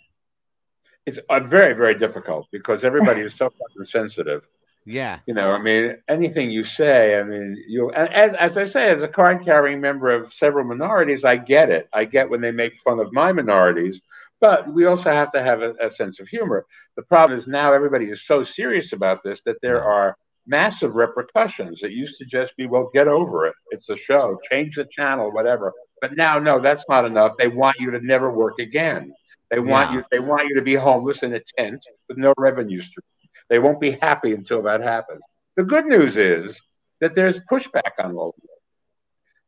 It's very, very difficult because everybody is so fucking sensitive. Yeah, I mean, anything you say, I mean, you. And as I say, as a card-carrying member of several minorities, I get it. I get when they make fun of my minorities, but we also have to have a sense of humor. The problem is now everybody is so serious about this that there are massive repercussions. It used to just be, well, get over it. It's a show. Change the channel, whatever. But now, no, that's not enough. They want you to never work again. They want you. They want you to be homeless in a tent with no revenue stream. They won't be happy until that happens. The good news is that there's pushback on all of it,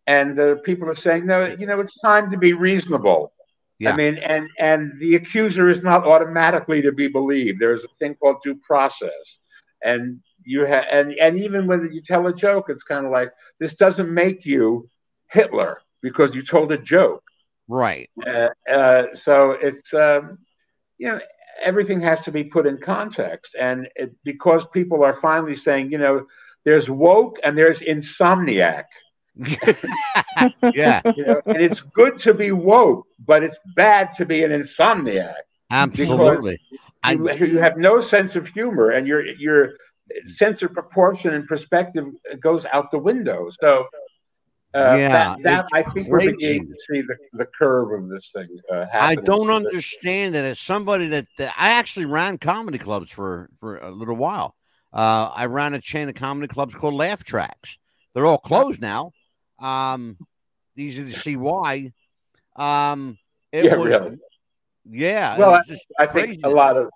and the people are saying, no, it's time to be reasonable. Yeah. I mean, and the accuser is not automatically to be believed. There's a thing called due process, and you and even when you tell a joke, it's kind of like, this doesn't make you Hitler because you told a joke, right? So it's everything has to be put in context, and because people are finally saying, there's woke and there's insomniac. Yeah, and it's good to be woke, but it's bad to be an insomniac. Absolutely, you have no sense of humor, and you're sense of proportion and perspective goes out the window. So I think we're beginning to see the curve of this thing happening. I don't understand that as somebody that I actually ran comedy clubs for a little while. I ran a chain of comedy clubs called Laugh Tracks. They're all closed now. Easy to see why. Really. Yeah. Well, I think a lot of,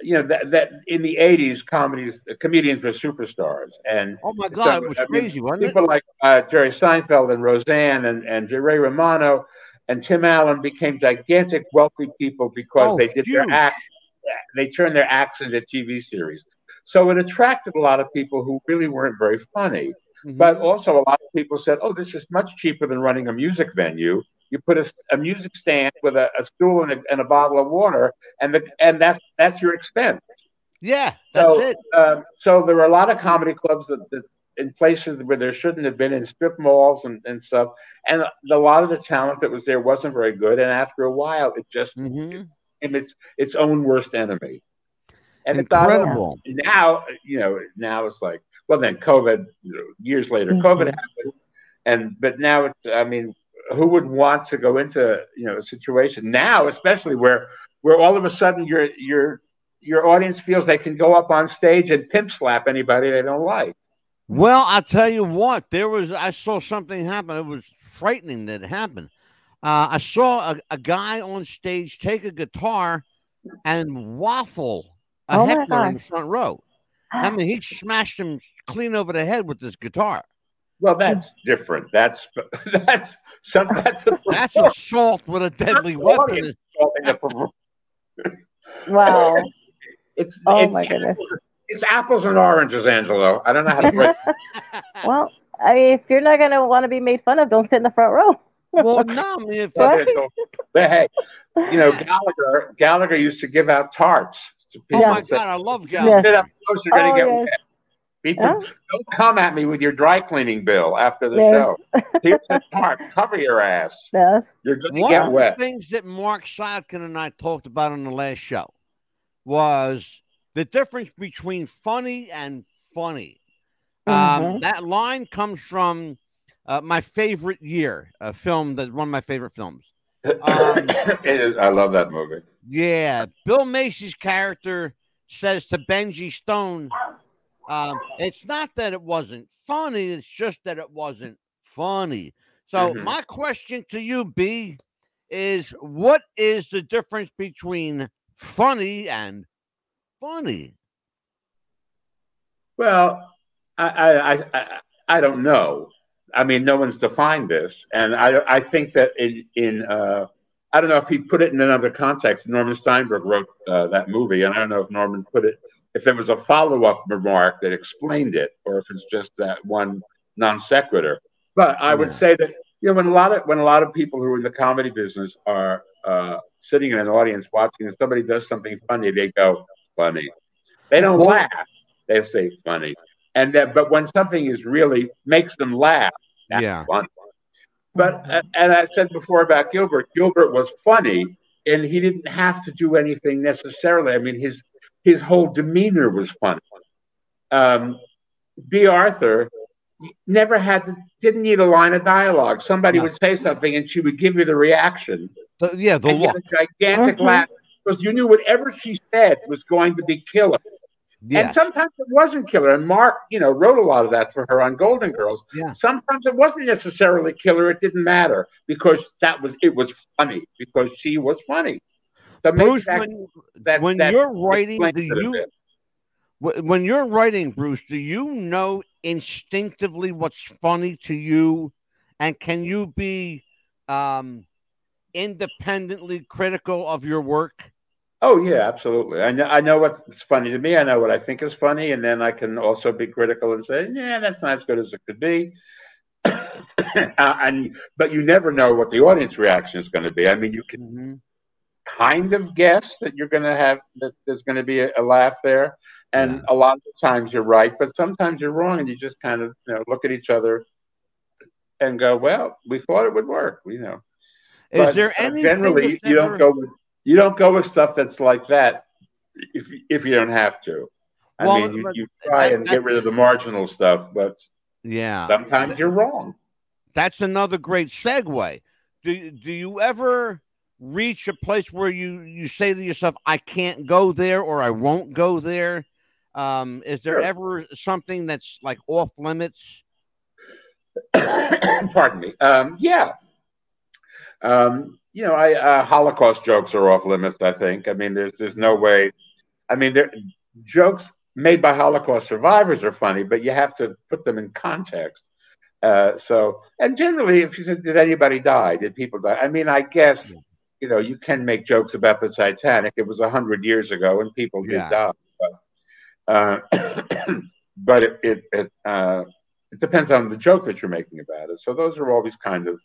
that in the 80s, comedians were superstars. And oh, my God, it was crazy, wasn't it? People like Jerry Seinfeld and Roseanne and Ray Romano and Tim Allen became gigantic, wealthy people because they did their act. They turned their acts into TV series. So it attracted a lot of people who really weren't very funny. Mm-hmm. But also a lot of people said, this is much cheaper than running a music venue. You put a music stand with a stool and a bottle of water, and that's your expense. Yeah, that's it. So there were a lot of comedy clubs that in places where there shouldn't have been, in strip malls and stuff. And a lot of the talent that was there wasn't very good. And after a while, it just became its own worst enemy. And incredible. Now it's like, then COVID, years later, COVID happened. But now, who would want to go into, a situation now, especially where all of a sudden your audience feels they can go up on stage and pimp slap anybody they don't like? Well, I'll tell you what, I saw something happen. It was frightening that it happened. I saw a guy on stage take a guitar and waffle a heckler in the front row. He smashed him clean over the head with this guitar. Well, that's different. That's assault with a deadly weapon. Wow. Goodness. It's apples and oranges, Angelo. I don't know how to break it. Well, if you're not going to want to be made fun of, don't sit in the front row. Well, no. Hey, Gallagher used to give out tarts. Oh, my God, I love Gallagher. Get up close, you're going to get wet. Don't come at me with your dry cleaning bill after the show. Here's the tarp. Cover your ass. Yes. You're going to get wet. One of the things that Mark Sotkin and I talked about on the last show was the difference between funny and funny. That line comes from my favorite year, a film that's one of my favorite films. It is, I love that movie. Yeah. Bill Macy's character says to Benji Stone, it's not that it wasn't funny, it's just that it wasn't funny. So my question to you, B, is what is the difference between funny and funny? Well, I don't know. No one's defined this, and I think that in I don't know if he put it in another context. Norman Steinberg wrote that movie, and I don't know if Norman put it, if there was a follow-up remark that explained it, or if it's just that one non sequitur. But I would say that when a lot of people who are in the comedy business are sitting in an audience watching, and somebody does something funny, they go funny. They don't laugh; they say funny. And that, but when something is really makes them laugh, that's fun. But and I said before about Gilbert. Gilbert was funny, and he didn't have to do anything necessarily. His whole demeanor was funny. B. Arthur never didn't need a line of dialogue. Somebody would say something, and she would give you the reaction. Get a gigantic laugh, because you knew whatever she said was going to be killer. Yes. And sometimes it wasn't killer. And Mark, wrote a lot of that for her on Golden Girls. Yeah. Sometimes it wasn't necessarily killer. It didn't matter because it was funny because she was funny. So Bruce, when you're writing, Bruce, do you know instinctively what's funny to you? And can you be independently critical of your work? Oh, yeah, absolutely. I know what's funny to me. I know what I think is funny. And then I can also be critical and say, that's not as good as it could be. But you never know what the audience reaction is going to be. You can kind of guess that you're going to have, that there's going to be a laugh there. And a lot of the times you're right, but sometimes you're wrong. And you just kind of look at each other and go, well, we thought it would work, Is but there anything generally, you don't go with. You don't go with stuff that's like that if you don't have to. You try and get rid of the marginal stuff, but sometimes you're wrong. That's another great segue. Do you ever reach a place where you say to yourself, I can't go there or I won't go there? Is there ever something that's like off limits? Pardon me. Yeah. You know, Holocaust jokes are off limits, I think. I mean, there's no way. I mean, jokes made by Holocaust survivors are funny, but you have to put them in context. And generally, if you said, did anybody die? Did people die? I mean, I guess, you know, you can make jokes about the Titanic. It was 100 years ago and people did die. But it depends on the joke that you're making about it. So those are always kind of,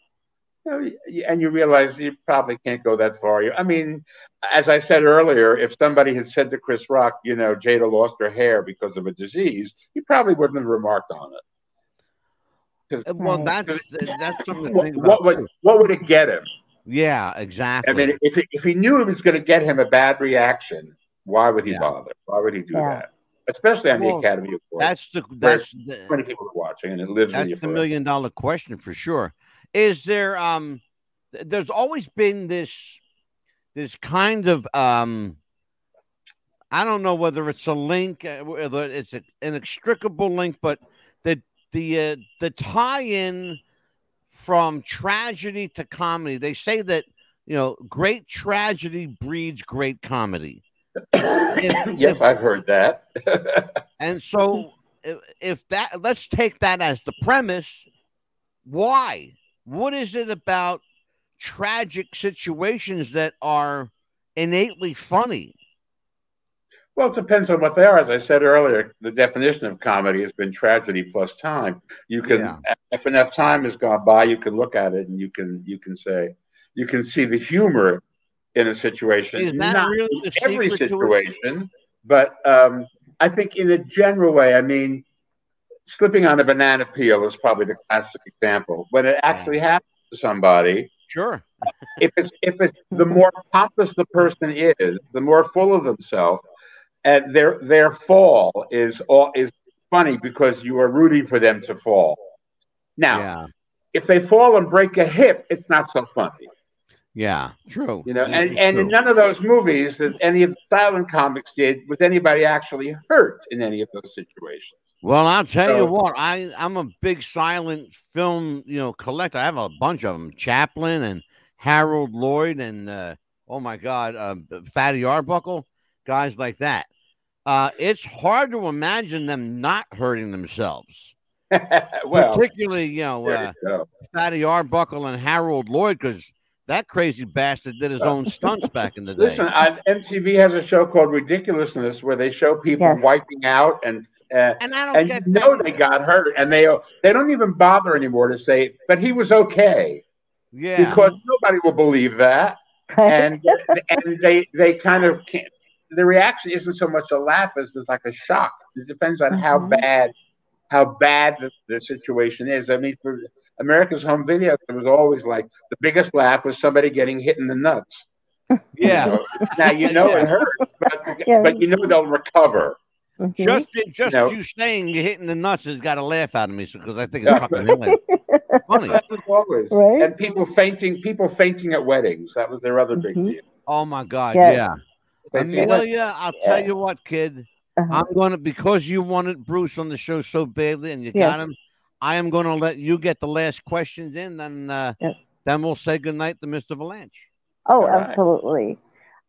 you know, and you realize you probably can't go that far. I mean, as I said earlier, if somebody had said to Chris Rock, you know, Jada lost her hair because of a disease, he probably wouldn't have remarked on it. Well, that's something to think about. What would it get him? Yeah, exactly. I mean, if he knew it was going to get him a bad reaction, why would he bother? Why would he do that? Especially on the Academy Awards. That's 20 people are watching, and it lives in your. That's the $1 million question for sure. Is there there's always been this kind of I don't know whether it's a link, whether it's an inextricable link, but the tie-in from tragedy to comedy. They say that, you know, great tragedy breeds great comedy. Yes, I've heard that. And so if that, let's take that as the premise. Why? What is it about tragic situations that are innately funny? Well, it depends on what they are. As I said earlier, the definition of comedy has been tragedy plus time. You can, if enough time has gone by, you can look at it and you can see the humor in a situation. Is that not really the every situation, but I think in a general way, I mean, slipping on a banana peel is probably the classic example. When it actually happens to somebody, sure. if it's the more pompous the person is, the more full of themselves. And their fall is funny because you are rooting for them to fall. Now, if they fall and break a hip, it's not so funny. Yeah, true. You know, and in none of those movies that any of the silent comics did was anybody actually hurt in any of those situations. Well, I'll tell you what, I'm a big silent film, you know, collector. I have a bunch of them: Chaplin and Harold Lloyd and oh my God, Fatty Arbuckle, guys like that. It's hard to imagine them not hurting themselves. Well, particularly, you know, Fatty Arbuckle and Harold Lloyd, because that crazy bastard did his own stunts back in the day. Listen, MTV has a show called Ridiculousness where they show people wiping out, and I don't get that. They got hurt, and they don't even bother anymore to say, but he was okay. Yeah, because nobody will believe that, and they kind of can't. The reaction isn't so much a laugh as it's like a shock. It depends on how bad the situation is. I mean, for America's home video, it was always like the biggest laugh was somebody getting hit in the nuts. Yeah. You know? Now, you know it hurts, but you know they'll recover. Mm-hmm. Just you know, you saying you're hitting the nuts has got a laugh out of me because I think it's fucking funny. That was always. Right? And people fainting at weddings. That was their other big deal. Oh, my God, yeah. Amelia, I'll tell you what, kid. I'm going to, because you wanted Bruce on the show so badly and you got him, I am going to let you get the last questions in, and then we'll say goodnight to Mr. Vilanch. Oh, right. Absolutely.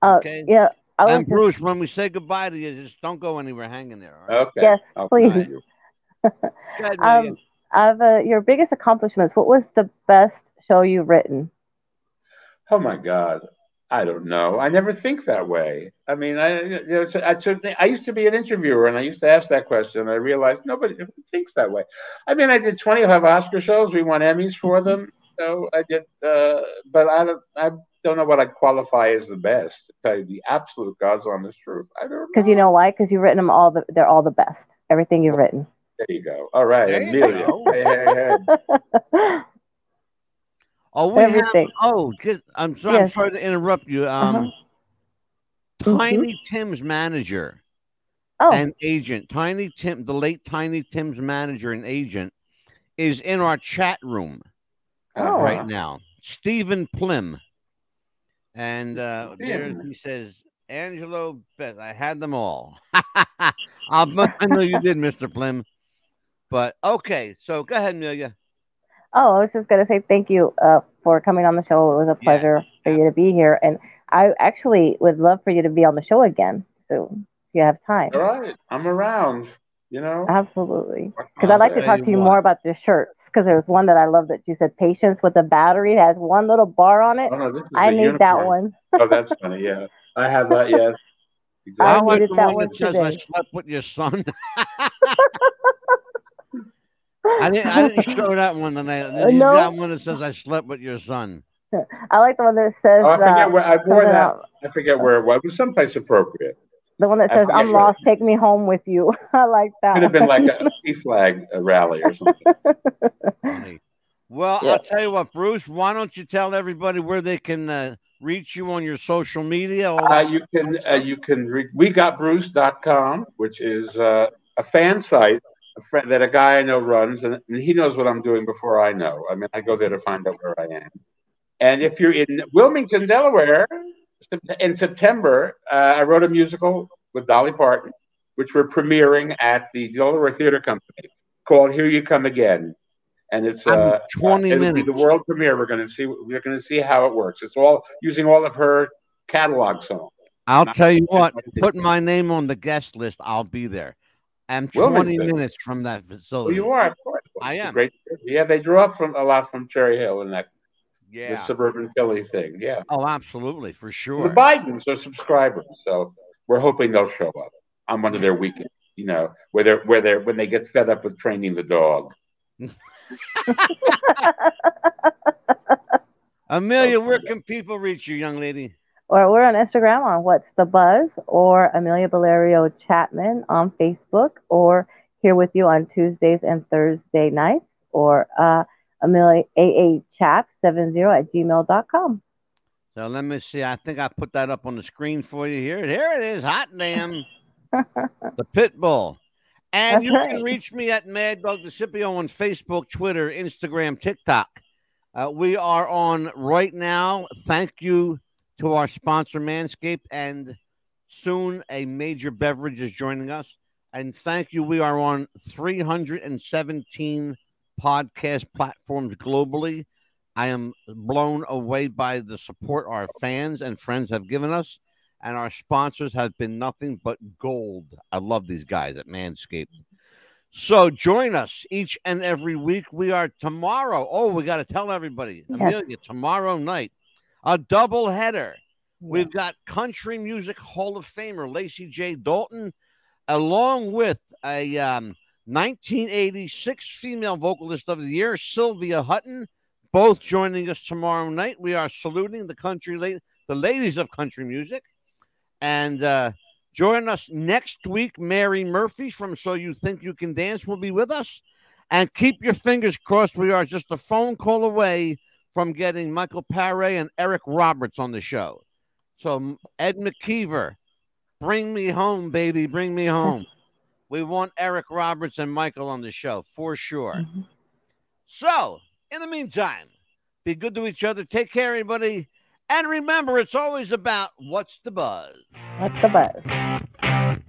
Okay. Yeah. And Bruce, when we say goodbye to you, just don't go anywhere. Hang in there. All right? Okay. Yes, please. Ahead, of your biggest accomplishments, what was the best show you've written? Oh, my God. I don't know. I never think that way. I mean, I used to be an interviewer, and I used to ask that question. And I realized nobody thinks that way. I mean, I did 25 Oscar shows. We won Emmys for them. So I did, but I don't know what I qualify as the best. To tell you the absolute God's honest truth, I don't know. Because you know why? Because you've written them all. They're all the best. Everything you've written. There you go. All right, Amelia. Hey. Oh, I'm sorry. Yes. I'm sorry to interrupt you. Tiny Tim's manager and agent, the late Tiny Tim's manager and agent, is in our chat room right now. Stephen Plim, and there he says, Angelo, I had them all. I know you did, Mr. Plim. But okay, so go ahead, Amelia. Oh, I was just going to say thank you for coming on the show. It was a pleasure for you to be here. And I actually would love for you to be on the show again soon if you have time. All right. I'm around, you know. Absolutely. Because I'd like to talk to you more about this shirt. Because there was one that I love that you said patience with a battery. It has one little bar on it. Oh, no, I need unicorn. That one. Oh, that's funny. Yeah. I have that. Yes. Exactly. I like the one that says I slept with your son. I didn't show that one tonight. No. That one that says I slept with your son. I like the one that says. Oh, I forget where I wore that. I forget where it was. It was someplace appropriate. The one that says "I'm lost, take me home with you." I like that. Could have been like a P flag rally or something. Well, yeah. I'll tell you what, Bruce. Why don't you tell everybody where they can reach you on your social media? We got Bruce.com, which is a fan site. That a guy I know runs, and he knows what I'm doing before I know. I mean, I go there to find out where I am. And if you're in Wilmington, Delaware, in September, I wrote a musical with Dolly Parton, which we're premiering at the Delaware Theater Company called "Here You Come Again," and it's 20 minutes. It'll be the world premiere. We're going to see how it works. It's all using all of her catalog songs. I'll tell you what. Put my name on the guest list. I'll be there. I'm 20 minutes from that facility. Well, you are, of course. I am. Great. Yeah, they drew up from a lot from Cherry Hill and that the suburban Philly thing. Yeah. Oh, absolutely, for sure. The Bidens are subscribers, so we're hoping they'll show up on one of their weekends, you know, when they get fed up with training the dog. Amelia, where can people reach you, young lady? Or we're on Instagram on What's the Buzz, or Amelia Valerio Chapman on Facebook, or Here With You on Tuesdays and Thursday nights, or Amelia aachap70@gmail.com. So let me see. I think I put that up on the screen for you here. Here it is. Hot damn. The Pitbull. And you can reach me at Mad Dog DeScipio on Facebook, Twitter, Instagram, TikTok. We are on right now. Thank you to our sponsor, Manscaped, and soon a major beverage is joining us. And thank you. We are on 317 podcast platforms globally. I am blown away by the support our fans and friends have given us, and our sponsors have been nothing but gold. I love these guys at Manscaped. So join us each and every week. We are tomorrow. Oh, we got to tell everybody. Yeah. Amelia, tomorrow night. A double header. We've got Country Music Hall of Famer Lacey J. Dalton, along with a 1986 Female Vocalist of the Year, Sylvia Hutton, both joining us tomorrow night. We are saluting the ladies of country music. And join us next week. Mary Murphy from So You Think You Can Dance will be with us. And keep your fingers crossed. We are just a phone call away from getting Michael Paré and Eric Roberts on the show. So Ed McKeever, bring me home, baby, bring me home. We want Eric Roberts and Michael on the show for sure. Mm-hmm. So in the meantime, be good to each other. Take care, everybody. And remember, it's always about what's the buzz. What's the buzz?